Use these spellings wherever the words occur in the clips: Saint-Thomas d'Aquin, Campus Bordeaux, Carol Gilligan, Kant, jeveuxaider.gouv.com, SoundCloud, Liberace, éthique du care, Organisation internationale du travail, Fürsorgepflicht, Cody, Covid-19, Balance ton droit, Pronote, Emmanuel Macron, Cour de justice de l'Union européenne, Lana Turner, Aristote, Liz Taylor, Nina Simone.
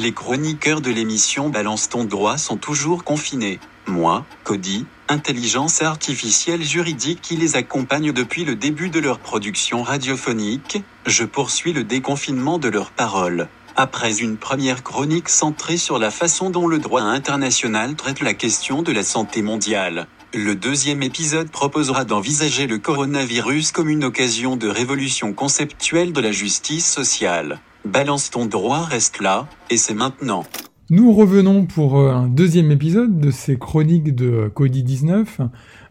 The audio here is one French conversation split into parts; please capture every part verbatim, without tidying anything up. Les chroniqueurs de l'émission Balance ton droit sont toujours confinés. Moi, Cody, intelligence artificielle juridique qui les accompagne depuis le début de leur production radiophonique, je poursuis le déconfinement de leurs paroles. Après une première chronique centrée sur la façon dont le droit international traite la question de la santé mondiale, le deuxième épisode proposera d'envisager le coronavirus comme une occasion de révolution conceptuelle de la justice sociale. Balance ton droit reste là, et c'est maintenant. Nous revenons pour un deuxième épisode de ces chroniques de Cody dix-neuf,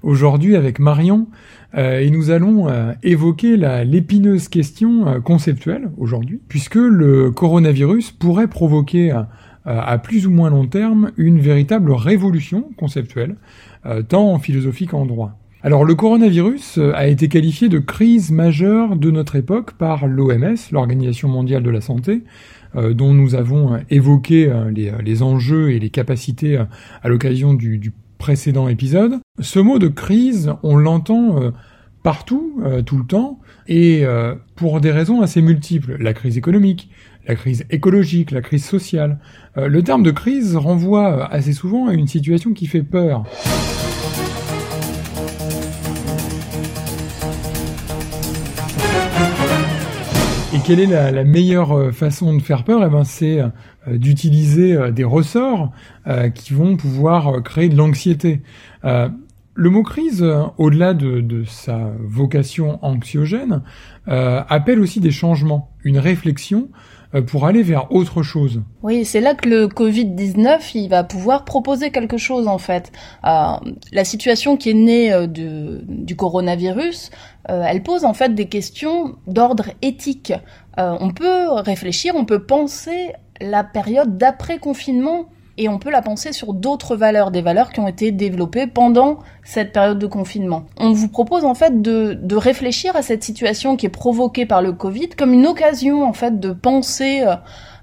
aujourd'hui avec Marion, euh, et nous allons euh, évoquer la, l'épineuse question euh, conceptuelle aujourd'hui, puisque le coronavirus pourrait provoquer euh, à plus ou moins long terme une véritable révolution conceptuelle, euh, tant en philosophie qu'en droit. Alors le coronavirus a été qualifié de crise majeure de notre époque par l'O M S, l'Organisation mondiale de la santé, euh, dont nous avons évoqué euh, les, les enjeux et les capacités euh, à l'occasion du, du précédent épisode. Ce mot de crise, on l'entend euh, partout, euh, tout le temps, et euh, pour des raisons assez multiples. La crise économique, la crise écologique, la crise sociale. Euh, le terme de crise renvoie assez souvent à une situation qui fait peur. Et quelle est la, la meilleure façon de faire peur ? Eh ben, c'est euh, d'utiliser euh, des ressorts euh, qui vont pouvoir euh, créer de l'anxiété. Euh, le mot crise, euh, au-delà de, de sa vocation anxiogène, euh, appelle aussi des changements, une réflexion euh, pour aller vers autre chose. Oui, c'est là que le covid dix-neuf, il va pouvoir proposer quelque chose en fait. Euh, la situation qui est née euh, de, du coronavirus, Euh, elle pose en fait des questions d'ordre éthique. Euh, on peut réfléchir, on peut penser la période d'après-confinement et on peut la penser sur d'autres valeurs, des valeurs qui ont été développées pendant cette période de confinement. On vous propose en fait de, de réfléchir à cette situation qui est provoquée par le Covid comme une occasion en fait de penser euh,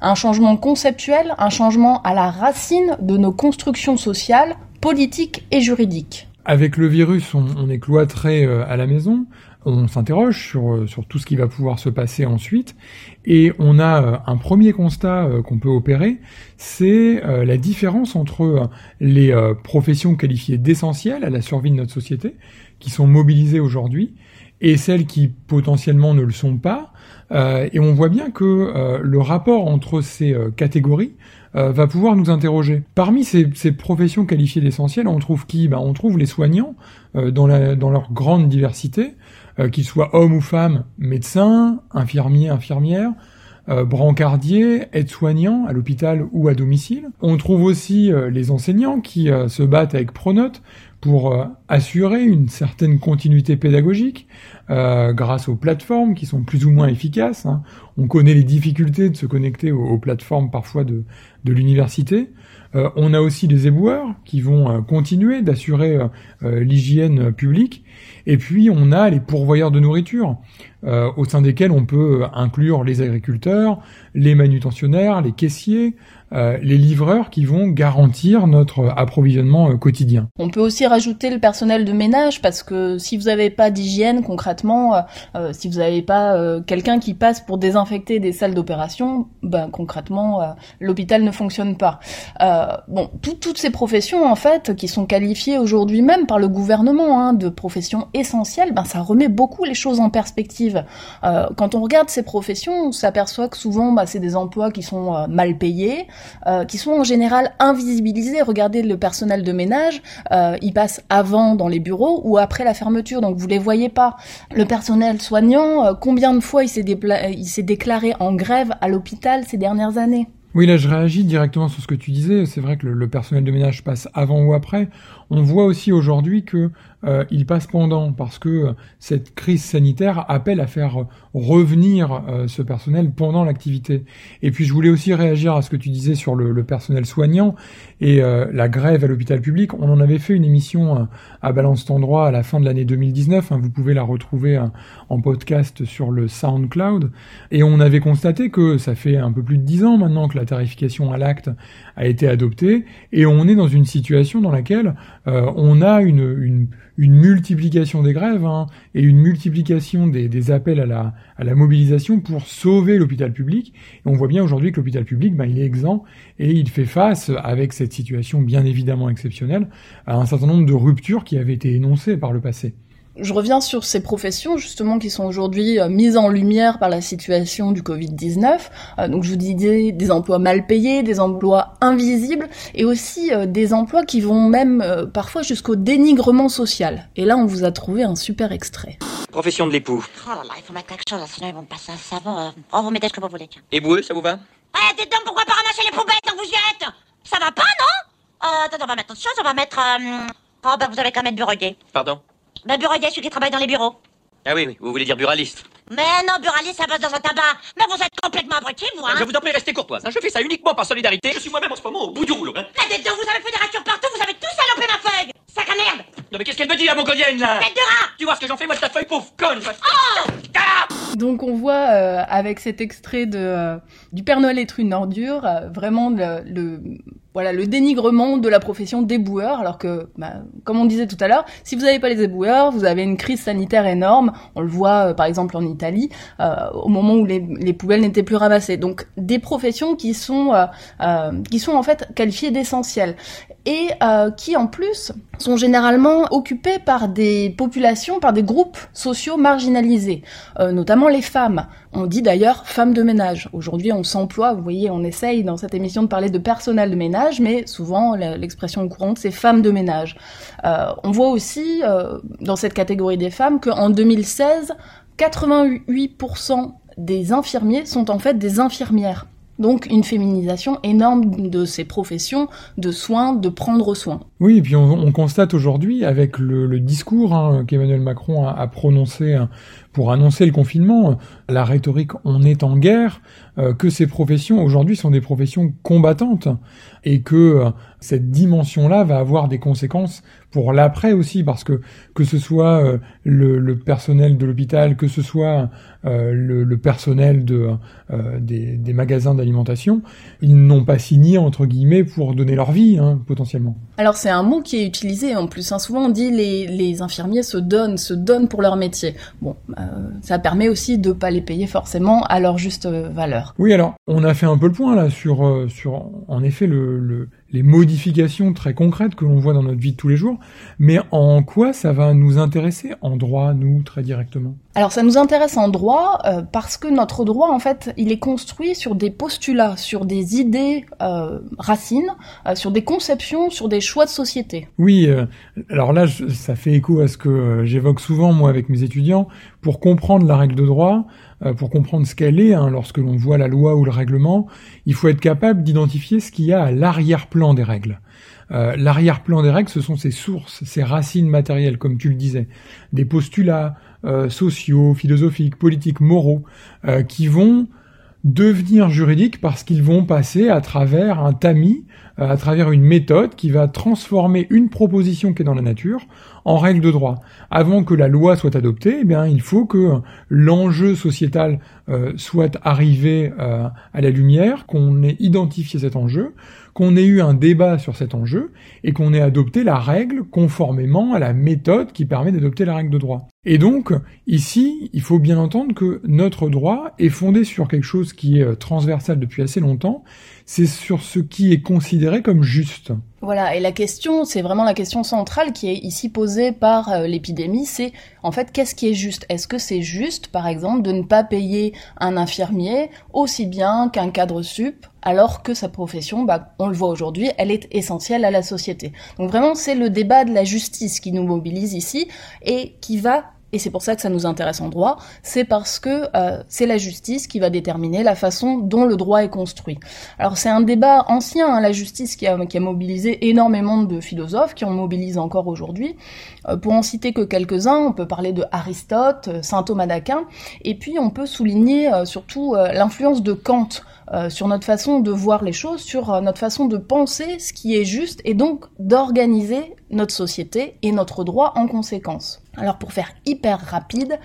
un changement conceptuel, un changement à la racine de nos constructions sociales, politiques et juridiques. Avec le virus, on, on est cloîtré à la maison, on s'interroge sur, sur tout ce qui va pouvoir se passer ensuite, et on a un premier constat qu'on peut opérer, c'est la différence entre les professions qualifiées d'essentielles à la survie de notre société, qui sont mobilisées aujourd'hui, et celles qui potentiellement ne le sont pas, euh, et on voit bien que euh, le rapport entre ces euh, catégories euh, va pouvoir nous interroger. Parmi ces, ces professions qualifiées d'essentielles, on trouve qui ? Ben, on trouve les soignants euh, dans, la, dans leur grande diversité, euh, qu'ils soient hommes ou femmes, médecins, infirmiers, infirmières, Euh, brancardiers, aides-soignants à l'hôpital ou à domicile. On trouve aussi euh, les enseignants qui euh, se battent avec Pronote pour euh, assurer une certaine continuité pédagogique euh, grâce aux plateformes qui sont plus ou moins efficaces, hein. On connaît les difficultés de se connecter aux, aux plateformes parfois de, de l'université. Euh, on a aussi les éboueurs qui vont euh, continuer d'assurer euh, euh, l'hygiène publique. Et puis on a les pourvoyeurs de nourriture, euh, au sein desquels on peut inclure les agriculteurs, les manutentionnaires, les caissiers, euh, les livreurs qui vont garantir notre approvisionnement euh, quotidien. On peut aussi rajouter le personnel de ménage, parce que si vous n'avez pas d'hygiène concrètement, euh, si vous n'avez pas euh, quelqu'un qui passe pour désinfecter des salles d'opération, ben, concrètement euh, l'hôpital ne fonctionne pas. Euh, bon, tout, toutes ces professions en fait qui sont qualifiées aujourd'hui même par le gouvernement hein, de professions essentielles, ben ça remet beaucoup les choses en perspective. Euh, quand on regarde ces professions, on s'aperçoit que souvent ben, c'est des emplois qui sont euh, mal payés, euh, qui sont en général invisibilisés. Regardez le personnel de ménage, euh, ils passent avant dans les bureaux ou après la fermeture, donc vous les voyez pas. Le personnel soignant, euh, combien de fois il s'est, dépla- il s'est déclaré en grève à l'hôpital ces dernières années ? Oui, là, je réagis directement sur ce que tu disais. C'est vrai que le, le personnel de ménage passe avant ou après. On voit aussi aujourd'hui que euh, il passe pendant, parce que euh, cette crise sanitaire appelle à faire revenir euh, ce personnel pendant l'activité. Et puis, je voulais aussi réagir à ce que tu disais sur le, le personnel soignant et euh, la grève à l'hôpital public. On en avait fait une émission euh, à Balance ton droit à la fin de l'année deux mille dix-neuf. Hein, vous pouvez la retrouver euh, en podcast sur le SoundCloud. Et on avait constaté que ça fait un peu plus de dix ans maintenant que la La tarification à l'acte a été adoptée, et on est dans une situation dans laquelle euh, on a une, une, une multiplication des grèves hein, et une multiplication des, des appels à la, à la mobilisation pour sauver l'hôpital public. Et on voit bien aujourd'hui que l'hôpital public, ben, il est exempt et il fait face, avec cette situation bien évidemment exceptionnelle, à un certain nombre de ruptures qui avaient été énoncées par le passé. Je reviens sur ces professions, justement, qui sont aujourd'hui mises en lumière par la situation du covid dix-neuf. Euh, donc, je vous disais des emplois mal payés, des emplois invisibles, et aussi euh, des emplois qui vont même euh, parfois jusqu'au dénigrement social. Et là, on vous a trouvé un super extrait. Profession de l'époux. Oh là là, il faut mettre quelque chose, sinon ils vont me passer un savon. Euh... Oh, vous mettez ce que vous voulez. Éboueux, ça vous va? Ouais, dites donc, pourquoi pas ramasser les poubelles tant que vous y êtes? Ça va pas, non? Euh, attendez, on va mettre autre chose, on va mettre... Euh... Oh, bah, vous avez qu'à mettre bureauier. Pardon? Ben, bureauier, celui qui travaille dans les bureaux. Ah oui, oui, vous voulez dire buraliste. Mais non, buraliste, ça passe dans un tabac. Mais vous êtes complètement abrutis, vous, hein. Je vous en prie, restez courtoise. Hein. Je fais ça uniquement par solidarité. Je suis moi-même en ce moment au bout du rouleau, hein. Mais dedans, vous avez fait des ratures partout, vous avez tout salopé ma feuille. Sac à merde. Non, mais qu'est-ce qu'elle me dit, la mongolienne, là? Tête de rat. Tu vois ce que j'en fais, moi, de ta feuille, pauvre conne. Oh ah. Donc, on voit, euh, avec cet extrait de, euh, du Père Noël est une ordure, euh, vraiment le... le... Voilà, le dénigrement de la profession d'éboueur, alors que, bah, comme on disait tout à l'heure, si vous n'avez pas les éboueurs, vous avez une crise sanitaire énorme. On le voit, euh, par exemple, en Italie, euh, au moment où les, les poubelles n'étaient plus ramassées. Donc, des professions qui sont, euh, euh, qui sont en fait qualifiées d'essentielles et euh, qui, en plus, sont généralement occupées par des populations, par des groupes sociaux marginalisés, euh, notamment les femmes. On dit d'ailleurs femmes de ménage. Aujourd'hui, on s'emploie, vous voyez, on essaye dans cette émission de parler de personnel de ménage, mais souvent l'expression courante, c'est femmes de ménage. Euh, on voit aussi, euh, dans cette catégorie des femmes, qu'en deux mille seize, quatre-vingt-huit pour cent des infirmiers sont en fait des infirmières. Donc une féminisation énorme de ces professions de soins, de prendre soin. Oui, et puis on, on constate aujourd'hui, avec le, le discours hein, qu'Emmanuel Macron a, a prononcé hein, pour annoncer le confinement, la rhétorique « on est en guerre euh, », que ces professions aujourd'hui sont des professions combattantes et que euh, cette dimension-là va avoir des conséquences pour l'après aussi, parce que que ce soit euh, le, le personnel de l'hôpital, que ce soit euh, le, le personnel de, euh, des, des magasins d'alimentation, ils n'ont pas signé, entre guillemets, pour donner leur vie, hein, potentiellement. Alors c'est un mot qui est utilisé en plus. Hein, souvent on dit les, les infirmiers se donnent, se donnent pour leur métier. Bon. Ça permet aussi de ne pas les payer forcément à leur juste valeur. Oui, alors, on a fait un peu le point là sur, sur en effet, le, le, les modifications très concrètes que l'on voit dans notre vie de tous les jours, mais en quoi ça va nous intéresser en droit, nous, très directement? Alors, ça nous intéresse en droit euh, parce que notre droit, en fait, il est construit sur des postulats, sur des idées euh, racines, euh, sur des conceptions, sur des choix de société. Oui, euh, alors là, je, ça fait écho à ce que euh, j'évoque souvent, moi, avec mes étudiants. Pour comprendre la règle de droit, euh, pour comprendre ce qu'elle est, hein, lorsque l'on voit la loi ou le règlement, il faut être capable d'identifier ce qu'il y a à l'arrière-plan des règles. Euh, l'arrière-plan des règles, ce sont ses sources, ses racines matérielles, comme tu le disais, des postulats euh, sociaux, philosophiques, politiques, moraux, euh, qui vont devenir juridiques parce qu'ils vont passer à travers un tamis, euh, à travers une méthode qui va transformer une proposition qui est dans la nature en règle de droit. Avant que la loi soit adoptée, eh bien, il faut que l'enjeu sociétal euh, soit arrivé euh, à la lumière, qu'on ait identifié cet enjeu, qu'on ait eu un débat sur cet enjeu et qu'on ait adopté la règle conformément à la méthode qui permet d'adopter la règle de droit. Et donc, ici, il faut bien entendre que notre droit est fondé sur quelque chose qui est transversal depuis assez longtemps, c'est sur ce qui est considéré comme juste. Voilà, et la question, c'est vraiment la question centrale qui est ici posée par euh, l'épidémie, c'est en fait qu'est-ce qui est juste? Est-ce que c'est juste, par exemple, de ne pas payer un infirmier aussi bien qu'un cadre sup, alors que sa profession, bah, on le voit aujourd'hui, elle est essentielle à la société. Donc vraiment, c'est le débat de la justice qui nous mobilise ici et qui va... Et c'est pour ça que ça nous intéresse en droit, c'est parce que euh, c'est la justice qui va déterminer la façon dont le droit est construit. Alors c'est un débat ancien, hein, la justice qui a, qui a mobilisé énormément de philosophes, qui en mobilise encore aujourd'hui. Euh, pour en citer que quelques-uns, on peut parler de Aristote, Saint-Thomas d'Aquin, et puis on peut souligner euh, surtout euh, l'influence de Kant euh, sur notre façon de voir les choses, sur euh, notre façon de penser ce qui est juste, et donc d'organiser notre société et notre droit en conséquence. Alors pour faire hyper rapide,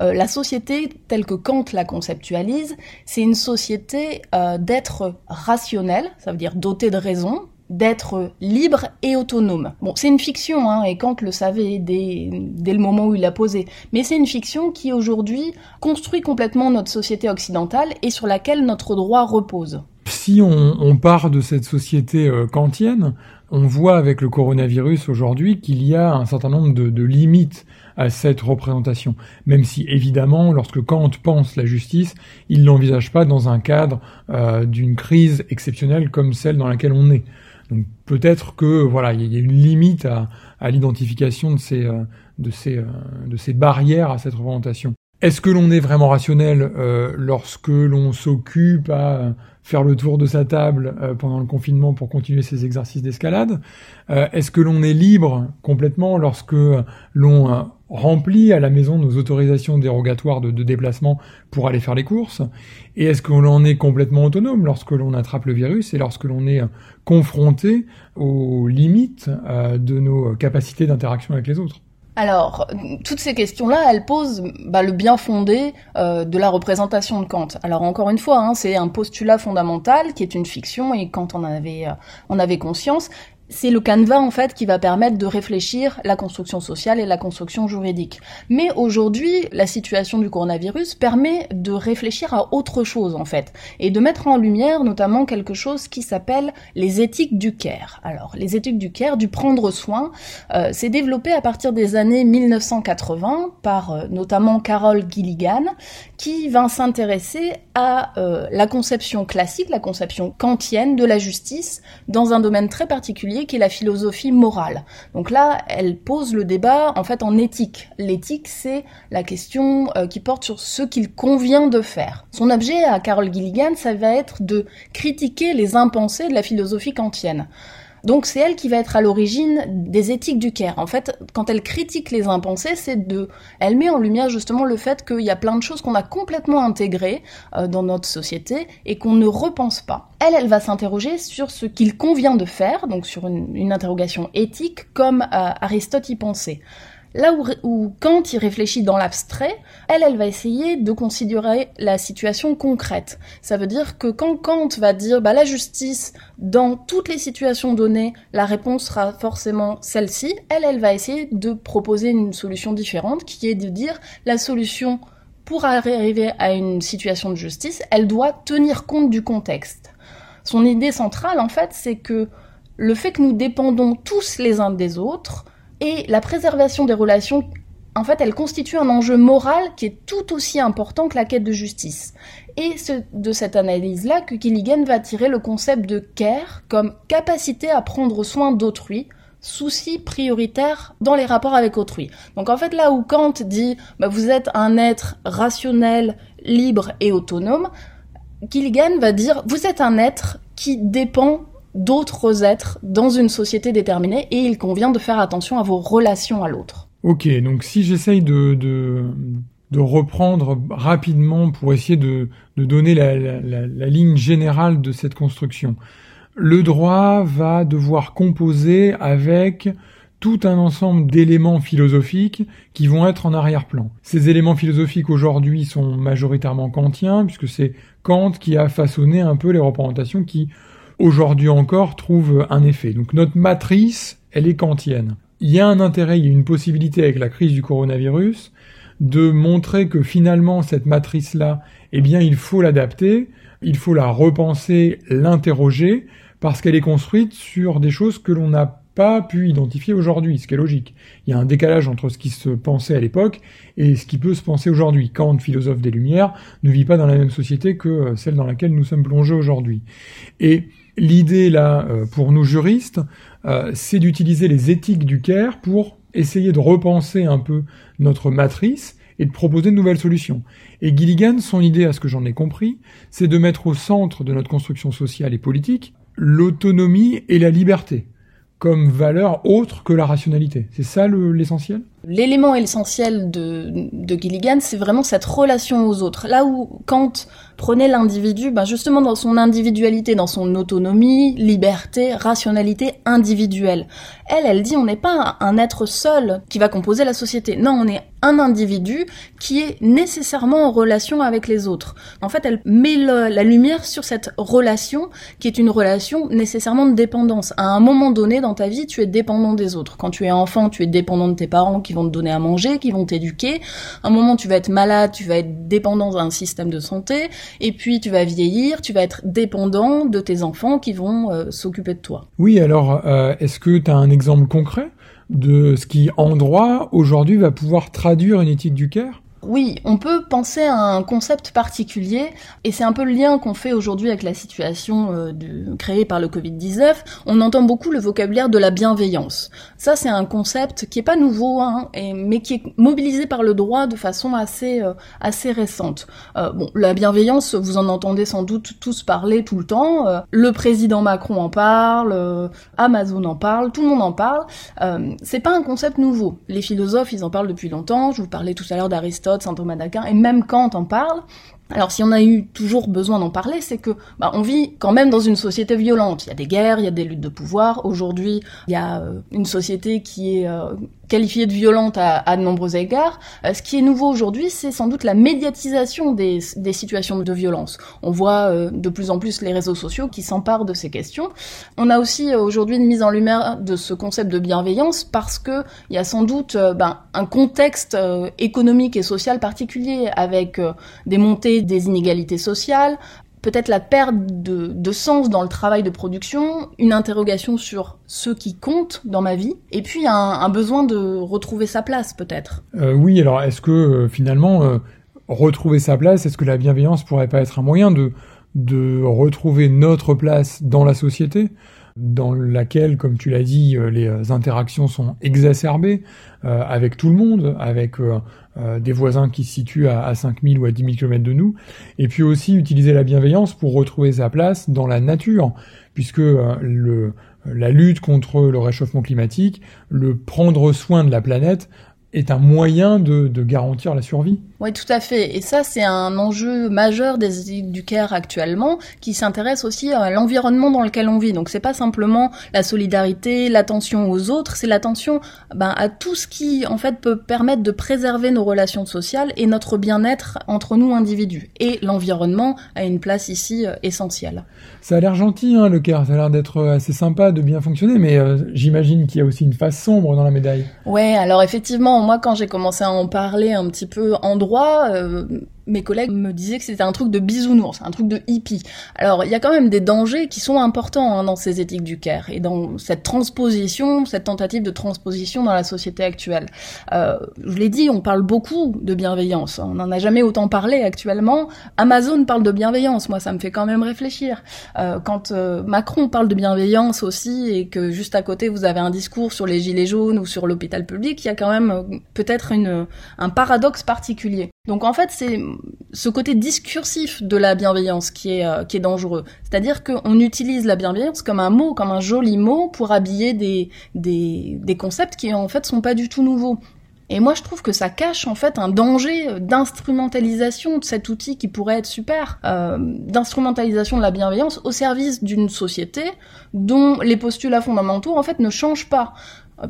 euh, la société telle que Kant la conceptualise, c'est une société euh, d'êtres rationnels, ça veut dire dotés de raison, d'être libre et autonome. Bon, c'est une fiction, hein, et Kant le savait dès, dès le moment où il l'a posée, mais c'est une fiction qui aujourd'hui construit complètement notre société occidentale et sur laquelle notre droit repose. Si on, on part de cette société euh, kantienne, on voit avec le coronavirus aujourd'hui qu'il y a un certain nombre de, de limites à cette représentation, même si évidemment, lorsque Kant pense la justice, il ne l'envisage pas dans un cadre euh, d'une crise exceptionnelle comme celle dans laquelle on est. Donc peut-être que voilà, il y a une limite à, à l'identification de ces, euh, de, ces, euh, de ces barrières à cette représentation. Est-ce que l'on est vraiment rationnel euh, lorsque l'on s'occupe à faire le tour de sa table euh, pendant le confinement pour continuer ses exercices d'escalade ? euh, Est-ce que l'on est libre complètement lorsque l'on euh, remplit à la maison nos autorisations dérogatoires de, de déplacement pour aller faire les courses ? Et est-ce que l'on est complètement autonome lorsque l'on attrape le virus et lorsque l'on est euh, confronté aux limites euh, de nos capacités d'interaction avec les autres ? Alors, toutes ces questions-là, elles posent bah, le bien fondé euh, de la représentation de Kant. Alors encore une fois, hein, c'est un postulat fondamental qui est une fiction et Kant en avait, euh, en avait conscience. C'est le canevas en fait qui va permettre de réfléchir la construction sociale et la construction juridique. Mais aujourd'hui, la situation du coronavirus permet de réfléchir à autre chose en fait et de mettre en lumière notamment quelque chose qui s'appelle les éthiques du care. Alors, les éthiques du care, du prendre soin, euh, c'est développé à partir des années mille neuf cent quatre-vingts par euh, notamment Carol Gilligan qui va s'intéresser à euh, la conception classique, la conception kantienne de la justice dans un domaine très particulier qui est la philosophie morale. Donc là, elle pose le débat en fait en éthique. L'éthique, c'est la question euh, qui porte sur ce qu'il convient de faire. Son objet à Carol Gilligan, ça va être de critiquer les impensés de la philosophie kantienne. Donc c'est elle qui va être à l'origine des éthiques du care. En fait, quand elle critique les impensés, c'est de, elle met en lumière justement le fait qu'il y a plein de choses qu'on a complètement intégrées euh, dans notre société et qu'on ne repense pas. Elle, elle va s'interroger sur ce qu'il convient de faire, donc sur une, une interrogation éthique comme euh, Aristote y pensait. Là où, où Kant y réfléchit dans l'abstrait, elle, elle va essayer de considérer la situation concrète. Ça veut dire que quand Kant va dire bah, la justice, dans toutes les situations données, la réponse sera forcément celle-ci, elle, elle va essayer de proposer une solution différente, qui est de dire la solution pour arriver à une situation de justice, elle doit tenir compte du contexte. Son idée centrale, en fait, c'est que le fait que nous dépendons tous les uns des autres, et la préservation des relations, en fait, elle constitue un enjeu moral qui est tout aussi important que la quête de justice. Et c'est de cette analyse-là que Gilligan va tirer le concept de care comme capacité à prendre soin d'autrui, souci prioritaire dans les rapports avec autrui. Donc en fait, là où Kant dit bah, « vous êtes un être rationnel, libre et autonome », Gilligan va dire « vous êtes un être qui dépend d'autres êtres dans une société déterminée et il convient de faire attention à vos relations à l'autre. » Ok, donc si j'essaye de, de, de reprendre rapidement pour essayer de, de donner la, la, la, la ligne générale de cette construction, le droit va devoir composer avec tout un ensemble d'éléments philosophiques qui vont être en arrière-plan. Ces éléments philosophiques aujourd'hui sont majoritairement kantiens, puisque c'est Kant qui a façonné un peu les représentations qui aujourd'hui encore, trouve un effet. Donc notre matrice, elle est kantienne. Il y a un intérêt, il y a une possibilité avec la crise du coronavirus de montrer que finalement, cette matrice-là, eh bien, il faut l'adapter, il faut la repenser, l'interroger, parce qu'elle est construite sur des choses que l'on n'a pas pu identifier aujourd'hui, ce qui est logique. Il y a un décalage entre ce qui se pensait à l'époque et ce qui peut se penser aujourd'hui. Kant, philosophe des Lumières, ne vit pas dans la même société que celle dans laquelle nous sommes plongés aujourd'hui. Et l'idée là, pour nous juristes, c'est d'utiliser les éthiques du care pour essayer de repenser un peu notre matrice et de proposer de nouvelles solutions. Et Gilligan, son idée, à ce que j'en ai compris, c'est de mettre au centre de notre construction sociale et politique l'autonomie et la liberté comme valeur autre que la rationalité. C'est ça le, l'essentiel ? L'élément essentiel de, de Gilligan, c'est vraiment cette relation aux autres. Là où Kant prenait l'individu, ben justement dans son individualité, dans son autonomie, liberté, rationalité individuelle. Elle, elle dit on n'est pas un être seul qui va composer la société. Non, on est un individu qui est nécessairement en relation avec les autres. En fait, elle met le, la lumière sur cette relation qui est une relation nécessairement de dépendance. À un moment donné dans ta vie, tu es dépendant des autres. Quand tu es enfant, tu es dépendant de tes parents qui vont te donner à manger, qui vont t'éduquer. À un moment, tu vas être malade, tu vas être dépendant d'un système de santé, et puis tu vas vieillir, tu vas être dépendant de tes enfants qui vont euh, s'occuper de toi. Oui, alors, euh, est-ce que tu as un exemple concret de ce qui, en droit, aujourd'hui, va pouvoir traduire une éthique du care? Oui, on peut penser à un concept particulier, et c'est un peu le lien qu'on fait aujourd'hui avec la situation euh, de, créée par le covid dix-neuf. On entend beaucoup le vocabulaire de la bienveillance. Ça, c'est un concept qui est pas nouveau, hein, et, mais qui est mobilisé par le droit de façon assez euh, assez récente. Euh, bon, la bienveillance, vous en entendez sans doute tous parler tout le temps. Euh, le président Macron en parle, euh, Amazon en parle, tout le monde en parle. Euh, c'est pas un concept nouveau. Les philosophes, ils en parlent depuis longtemps. Je vous parlais tout à l'heure d'Aristote, Saint-Thomas d'Aquin, et même Kant en parle. Alors si on a eu toujours besoin d'en parler, c'est que bah, on vit quand même dans une société violente. Il y a des guerres, il y a des luttes de pouvoir. Aujourd'hui, il y a euh, une société qui est euh, qualifiée de violente à, à de nombreux égards. Euh, ce qui est nouveau aujourd'hui, c'est sans doute la médiatisation des, des situations de violence. On voit euh, de plus en plus les réseaux sociaux qui s'emparent de ces questions. On a aussi euh, aujourd'hui une mise en lumière de ce concept de bienveillance parce que il y a sans doute euh, bah, un contexte euh, économique et social particulier avec euh, des montées des inégalités sociales, peut-être la perte de, de sens dans le travail de production, une interrogation sur ce qui compte dans ma vie, et puis un, un besoin de retrouver sa place peut-être. Euh, oui, alors est-ce que euh, finalement, euh, retrouver sa place, est-ce que la bienveillance pourrait pas être un moyen de, de retrouver notre place dans la société ? Dans laquelle, comme tu l'as dit, les interactions sont exacerbées euh, avec tout le monde, avec euh, euh, des voisins qui se situent à, à cinq mille ou à dix mille kilomètres de nous, et puis aussi utiliser la bienveillance pour retrouver sa place dans la nature, puisque euh, le, la lutte contre le réchauffement climatique, le prendre soin de la planète, est un moyen de, de garantir la survie. Oui, tout à fait. Et ça, c'est un enjeu majeur des éthiques du care actuellement, qui s'intéresse aussi à l'environnement dans lequel on vit. Donc, c'est pas simplement la solidarité, l'attention aux autres, c'est l'attention ben, à tout ce qui, en fait, peut permettre de préserver nos relations sociales et notre bien-être entre nous, individus. Et l'environnement a une place ici euh, essentielle. Ça a l'air gentil, hein, le care. Ça a l'air d'être assez sympa, de bien fonctionner, mais euh, j'imagine qu'il y a aussi une face sombre dans la médaille. Ouais, alors effectivement, moi, quand j'ai commencé à en parler un petit peu en droit, euh, mes collègues me disaient que c'était un truc de bisounours, un truc de hippie. Alors, il y a quand même des dangers qui sont importants hein, dans ces éthiques du care et dans cette transposition, cette tentative de transposition dans la société actuelle. Euh, je l'ai dit, on parle beaucoup de bienveillance. On n'en a jamais autant parlé actuellement. Amazon parle de bienveillance. Moi, ça me fait quand même réfléchir. Euh, quand euh, Macron parle de bienveillance aussi et que juste à côté, vous avez un discours sur les gilets jaunes ou sur l'hôpital public, il y a quand même euh, peut-être une, un paradoxe particulier. Donc en fait, c'est ce côté discursif de la bienveillance qui est, euh, qui est dangereux. C'est-à-dire qu'on utilise la bienveillance comme un mot, comme un joli mot pour habiller des, des, des concepts qui en fait sont pas du tout nouveaux. Et moi, je trouve que ça cache en fait un danger d'instrumentalisation de cet outil qui pourrait être super, euh, d'instrumentalisation de la bienveillance au service d'une société dont les postulats fondamentaux en fait ne changent pas.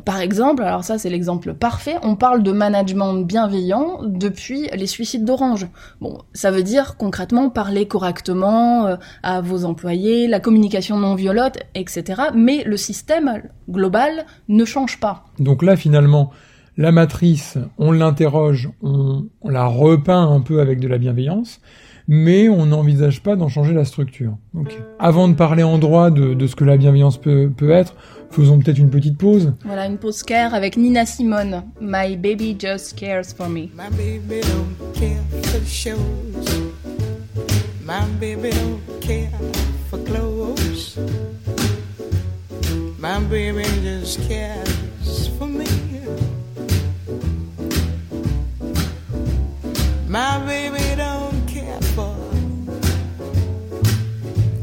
Par exemple, alors ça c'est l'exemple parfait, on parle de management bienveillant depuis les suicides d'Orange. Bon, ça veut dire concrètement parler correctement à vos employés, la communication non violente, et cetera. Mais le système global ne change pas. Donc là finalement, la matrice, on l'interroge, on, on la repeint un peu avec de la bienveillance, mais on n'envisage pas d'en changer la structure. Okay. Avant de parler en droit de, de ce que la bienveillance peut, peut être, faisons peut-être une petite pause. Voilà, une pause care avec Nina Simone. My baby just cares for me. My baby don't care for shows. My baby don't care for clothes. My baby just cares for me. My baby don't care for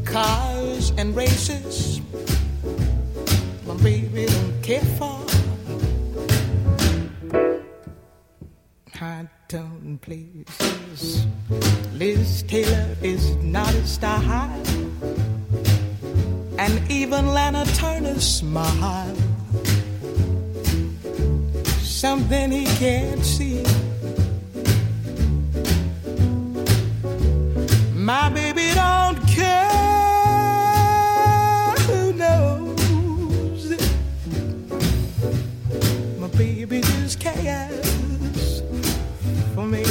cars and races. My baby don't care for Cotton places. Liz Taylor is not a star high, and even Lana Turner smiled. Something he can't see. My baby don't care who knows. My baby just cares for me.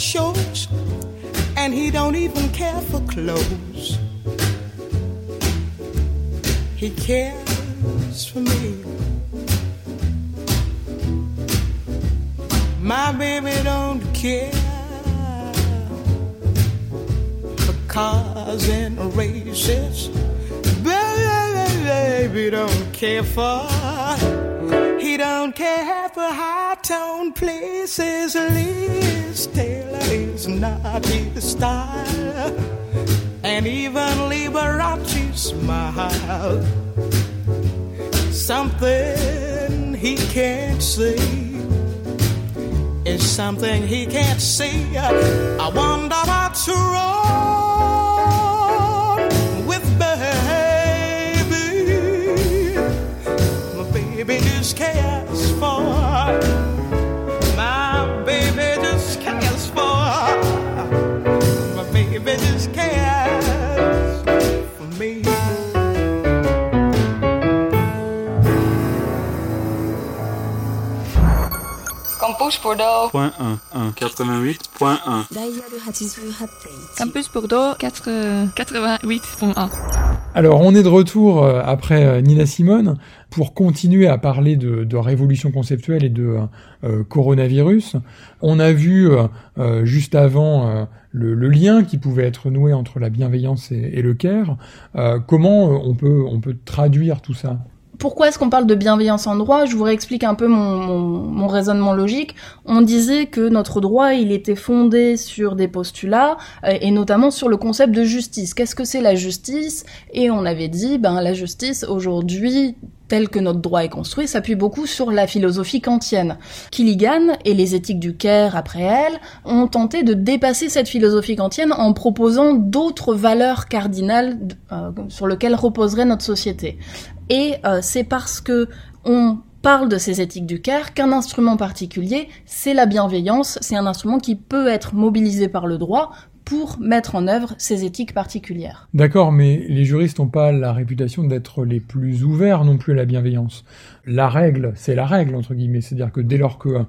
Shows, and he don't even care for clothes. He cares for me. My baby don't care for cars and races. Baby don't care for. He don't care for high-tone places. Liz Taylor is not his style, and even Liberace smiled. Something he can't see is something he can't see. I wonder what's wrong with baby. My baby just cares for my. Campus Bordeaux quatre-vingt-huit point un. Campus Bordeaux quatre-vingt-huit point un. Alors, on est de retour après Nina Simone pour continuer à parler de, de révolution conceptuelle et de euh, coronavirus. On a vu euh, juste avant euh, le, le lien qui pouvait être noué entre la bienveillance et, et le care. Euh, comment on peut, on peut traduire tout ça ? Pourquoi est-ce qu'on parle de bienveillance en droit ? Je vous réexplique un peu mon, mon, mon raisonnement logique. On disait que notre droit, il était fondé sur des postulats et notamment sur le concept de justice. Qu'est-ce que c'est la justice ? Et on avait dit, ben la justice aujourd'hui, tel que notre droit est construit, s'appuie beaucoup sur la philosophie kantienne. Gilligan et les éthiques du care après elle ont tenté de dépasser cette philosophie kantienne en proposant d'autres valeurs cardinales euh, sur lesquelles reposerait notre société. Et euh, c'est parce que on parle de ces éthiques du care qu'un instrument particulier, c'est la bienveillance, c'est un instrument qui peut être mobilisé par le droit pour mettre en œuvre ces éthiques particulières. D'accord, mais les juristes n'ont pas la réputation d'être les plus ouverts non plus à la bienveillance. La règle, c'est la règle, entre guillemets. C'est-à-dire que dès lors qu'une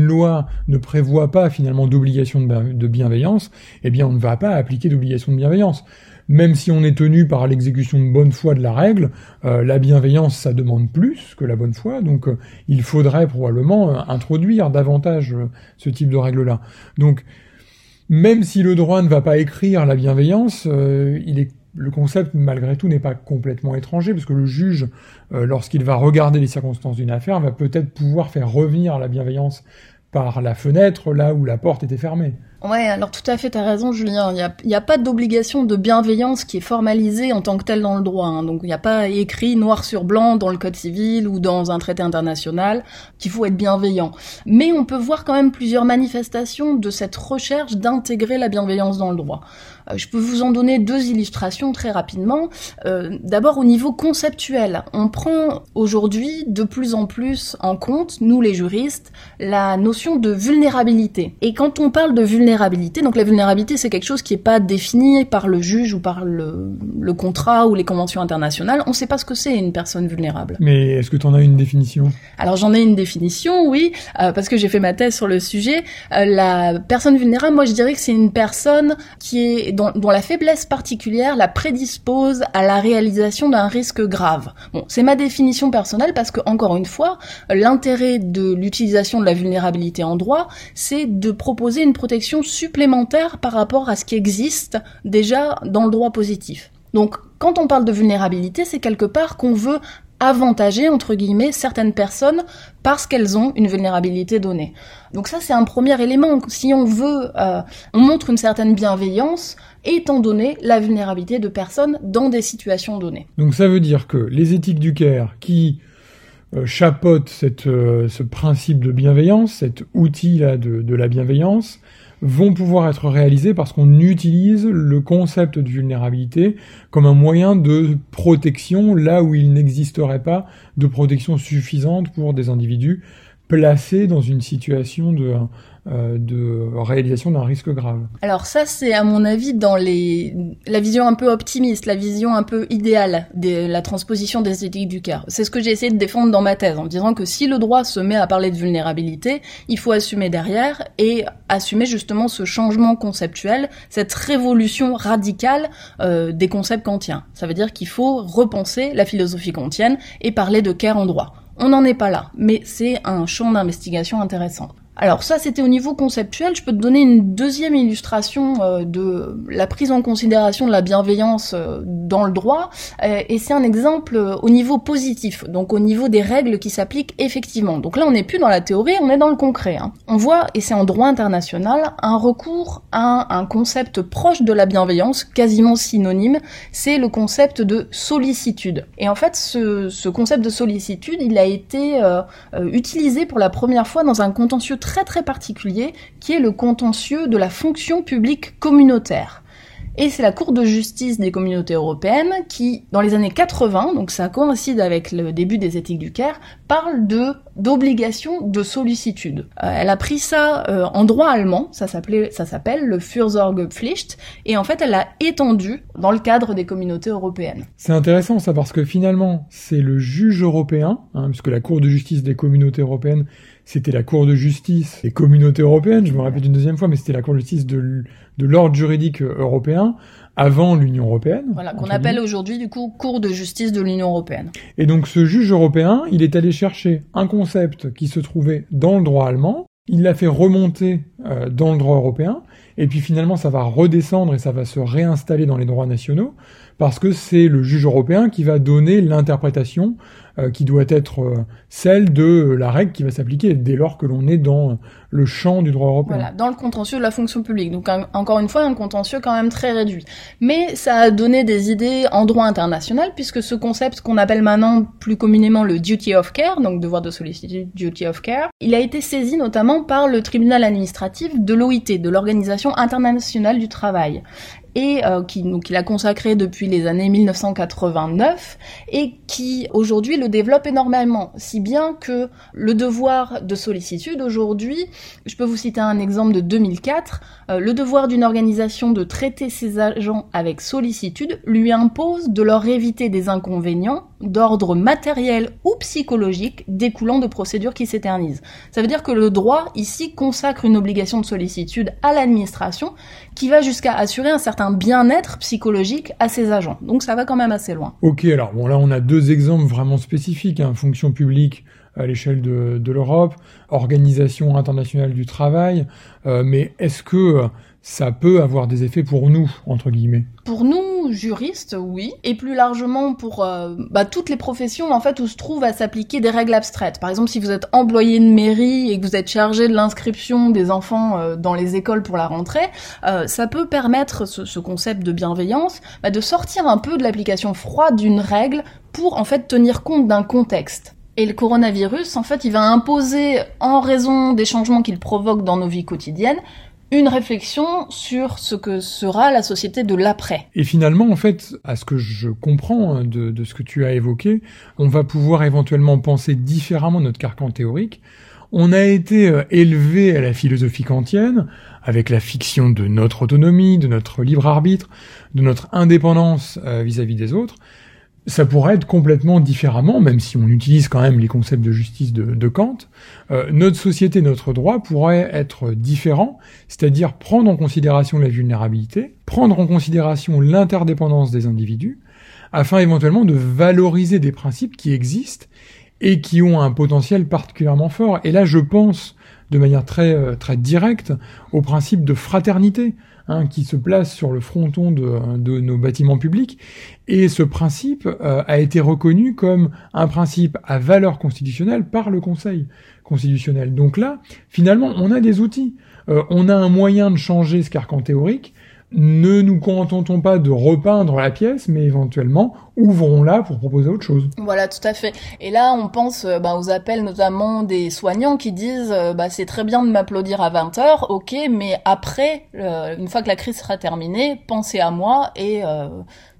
loi ne prévoit pas finalement d'obligation de bienveillance, eh bien on ne va pas appliquer d'obligation de bienveillance. Même si on est tenu par l'exécution de bonne foi de la règle, euh, la bienveillance, ça demande plus que la bonne foi, donc euh, il faudrait probablement euh, introduire davantage euh, ce type de règle-là. Donc, même si le droit ne va pas écrire la bienveillance, euh, il est, le concept, malgré tout, n'est pas complètement étranger, parce que le juge, euh, lorsqu'il va regarder les circonstances d'une affaire, va peut-être pouvoir faire revenir la bienveillance par la fenêtre, là où la porte était fermée. Ouais, alors tout à fait, t'as raison, Julien. Il n'y a, y a pas d'obligation de bienveillance qui est formalisée en tant que telle dans le droit. Hein. Donc il n'y a pas écrit noir sur blanc dans le Code civil ou dans un traité international qu'il faut être bienveillant. Mais on peut voir quand même plusieurs manifestations de cette recherche d'intégrer la bienveillance dans le droit. Euh, je peux vous en donner deux illustrations très rapidement. Euh, d'abord au niveau conceptuel. On prend aujourd'hui de plus en plus en compte, nous les juristes, la notion de vulnérabilité. Et quand on parle de vulnérabilité, donc la vulnérabilité, c'est quelque chose qui n'est pas défini par le juge ou par le, le contrat ou les conventions internationales. On ne sait pas ce que c'est une personne vulnérable. Mais est-ce que tu en as une définition ? Alors j'en ai une définition, oui, euh, parce que j'ai fait ma thèse sur le sujet. Euh, la personne vulnérable, moi je dirais que c'est une personne qui est, dont, dont la faiblesse particulière la prédispose à la réalisation d'un risque grave. Bon, c'est ma définition personnelle parce que, encore une fois, l'intérêt de l'utilisation de la vulnérabilité en droit, c'est de proposer une protection supplémentaire par rapport à ce qui existe déjà dans le droit positif. Donc, quand on parle de vulnérabilité, c'est quelque part qu'on veut avantager, entre guillemets, certaines personnes parce qu'elles ont une vulnérabilité donnée. Donc ça, c'est un premier élément. Si on veut, euh, on montre une certaine bienveillance étant donné la vulnérabilité de personnes dans des situations données. Donc ça veut dire que les éthiques du CAIR qui euh, chapeautent cette, euh, ce principe de bienveillance, cet outil-là de, de la bienveillance, vont pouvoir être réalisés parce qu'on utilise le concept de vulnérabilité comme un moyen de protection là où il n'existerait pas de protection suffisante pour des individus placés dans une situation de, euh, de réalisation d'un risque grave. Alors ça, c'est à mon avis dans les... la vision un peu optimiste, la vision un peu idéale de la transposition des éthiques du CAIR. C'est ce que j'ai essayé de défendre dans ma thèse, en disant que si le droit se met à parler de vulnérabilité, il faut assumer derrière et assumer justement ce changement conceptuel, cette révolution radicale euh, des concepts kantiens. Ça veut dire qu'il faut repenser la philosophie kantienne et parler de CAIR en droit. On n'en est pas là, mais c'est un champ d'investigation intéressant. Alors ça, c'était au niveau conceptuel. Je peux te donner une deuxième illustration euh, de la prise en considération de la bienveillance euh, dans le droit, euh, et c'est un exemple euh, au niveau positif, donc au niveau des règles qui s'appliquent effectivement. Donc là, on n'est plus dans la théorie, on est dans le concret. Hein. On voit, et c'est en droit international, un recours à un concept proche de la bienveillance, quasiment synonyme, c'est le concept de sollicitude. Et en fait, ce, ce concept de sollicitude, il a été euh, euh, utilisé pour la première fois dans un contentieux très très particulier, qui est le contentieux de la fonction publique communautaire. Et c'est la Cour de justice des communautés européennes qui, dans les années quatre-vingts, donc ça coïncide avec le début des éthiques du CAIR, parle de, d'obligation de sollicitude. Euh, elle a pris ça euh, en droit allemand, ça, s'appelait, ça s'appelle le Fürsorgepflicht, et en fait elle l'a étendu dans le cadre des communautés européennes. C'est intéressant ça, parce que finalement c'est le juge européen, hein, puisque la Cour de justice des communautés européennes, c'était la Cour de justice des communautés européennes, je me répète une deuxième fois, mais c'était la Cour de justice de, de l'ordre juridique européen, avant l'Union européenne. Voilà, qu'on appelle aujourd'hui du coup Cour de justice de l'Union européenne. Et donc ce juge européen, il est allé chercher un concept qui se trouvait dans le droit allemand, il l'a fait remonter euh, dans le droit européen, et puis finalement ça va redescendre et ça va se réinstaller dans les droits nationaux, parce que c'est le juge européen qui va donner l'interprétation euh, qui doit être euh, celle de la règle qui va s'appliquer dès lors que l'on est dans le champ du droit européen. Voilà, dans le contentieux de la fonction publique. Donc un, encore une fois, un contentieux quand même très réduit. Mais ça a donné des idées en droit international, puisque ce concept qu'on appelle maintenant plus communément le duty of care, donc devoir de sollicitude, duty of care, il a été saisi notamment par le tribunal administratif de l'O I T, de l'Organisation internationale du travail, et euh, qui donc il a consacré depuis les années mille neuf cent quatre-vingt-neuf et qui aujourd'hui le développe énormément, si bien que le devoir de sollicitude aujourd'hui, je peux vous citer un exemple de deux mille quatre, euh, le devoir d'une organisation de traiter ses agents avec sollicitude lui impose de leur éviter des inconvénients d'ordre matériel ou psychologique découlant de procédures qui s'éternisent. Ça veut dire que le droit ici consacre une obligation de sollicitude à l'administration qui va jusqu'à assurer un certain bien-être psychologique à ses agents. Donc ça va quand même assez loin. Ok, alors bon, là on a deux exemples vraiment spécifiques, hein, fonction publique à l'échelle de, de l'Europe, organisation internationale du travail, euh, mais est-ce que ça peut avoir des effets pour nous, entre guillemets ? Pour nous, nous, juristes, oui, et plus largement pour euh, bah, toutes les professions en fait où se trouvent à s'appliquer des règles abstraites. Par exemple, si vous êtes employé de mairie et que vous êtes chargé de l'inscription des enfants euh, dans les écoles pour la rentrée, euh, ça peut permettre ce, ce concept de bienveillance bah, de sortir un peu de l'application froide d'une règle pour en fait tenir compte d'un contexte. Et le coronavirus, en fait, il va imposer, en raison des changements qu'il provoque dans nos vies quotidiennes, une réflexion sur ce que sera la société de l'après. Et finalement, en fait, à ce que je comprends de, de ce que tu as évoqué, on va pouvoir éventuellement penser différemment notre carcan théorique. On a été élevé à la philosophie kantienne, avec la fiction de notre autonomie, de notre libre arbitre, de notre indépendance vis-à-vis des autres. Ça pourrait être complètement différemment, même si on utilise quand même les concepts de justice de, de Kant. Euh, notre société, notre droit pourrait être différent, c'est-à-dire prendre en considération la vulnérabilité, prendre en considération l'interdépendance des individus, afin éventuellement de valoriser des principes qui existent et qui ont un potentiel particulièrement fort. Et là, je pense de manière très très directe au principe de fraternité, hein, qui se place sur le fronton de, de nos bâtiments publics. Et ce principe euh, a été reconnu comme un principe à valeur constitutionnelle par le Conseil constitutionnel. Donc là, finalement, on a des outils. Euh, on a un moyen de changer ce carcan théorique. Ne nous contentons pas de repeindre la pièce, mais éventuellement, ouvrons-la pour proposer autre chose. Voilà, tout à fait. Et là, on pense euh, bah, aux appels notamment des soignants qui disent euh, « bah c'est très bien de m'applaudir à vingt heures, ok, mais après, euh, une fois que la crise sera terminée, pensez à moi et euh,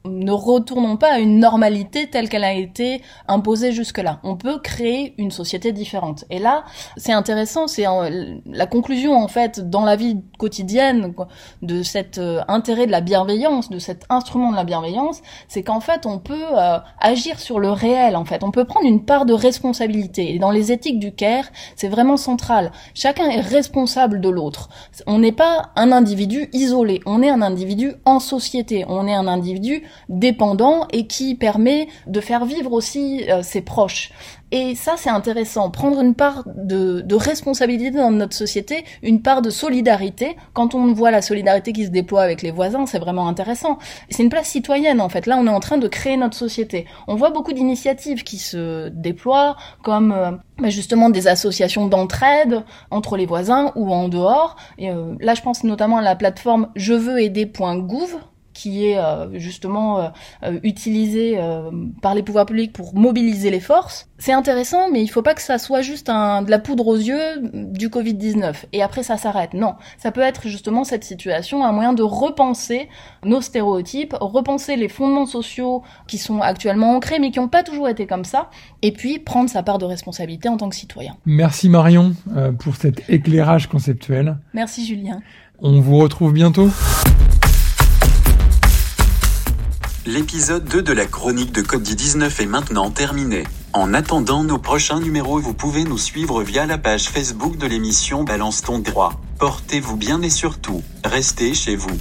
ne retournons pas à une normalité telle qu'elle a été imposée jusque-là. On peut créer une société différente. » Et là, c'est intéressant, c'est euh, la conclusion, en fait, dans la vie quotidienne de cette euh, intérêt de la bienveillance, de cet instrument de la bienveillance, c'est qu'en fait on peut euh, agir sur le réel, en fait. On peut prendre une part de responsabilité. Et dans les éthiques du care, c'est vraiment central. Chacun est responsable de l'autre. On n'est pas un individu isolé, on est un individu en société, on est un individu dépendant et qui permet de faire vivre aussi euh, ses proches. Et ça, c'est intéressant, prendre une part de, de responsabilité dans notre société, une part de solidarité. Quand on voit la solidarité qui se déploie avec les voisins, c'est vraiment intéressant. C'est une place citoyenne, en fait. Là, on est en train de créer notre société. On voit beaucoup d'initiatives qui se déploient, comme euh, bah, justement des associations d'entraide entre les voisins ou en dehors. Et, euh, là, je pense notamment à la plateforme jeveuxaider point gouv point com qui est euh, justement euh, euh, utilisé euh, par les pouvoirs publics pour mobiliser les forces. C'est intéressant, mais il faut pas que ça soit juste un, de la poudre aux yeux du covid dix-neuf, et après ça s'arrête. Non, ça peut être justement cette situation, un moyen de repenser nos stéréotypes, repenser les fondements sociaux qui sont actuellement ancrés, mais qui n'ont pas toujours été comme ça, et puis prendre sa part de responsabilité en tant que citoyen. Merci Marion euh, pour cet éclairage conceptuel. Merci Julien. On vous retrouve bientôt. L'épisode deux de la chronique de Covid dix-neuf est maintenant terminé. En attendant nos prochains numéros, vous pouvez nous suivre via la page Facebook de l'émission Balance ton droit. Portez-vous bien et surtout, restez chez vous.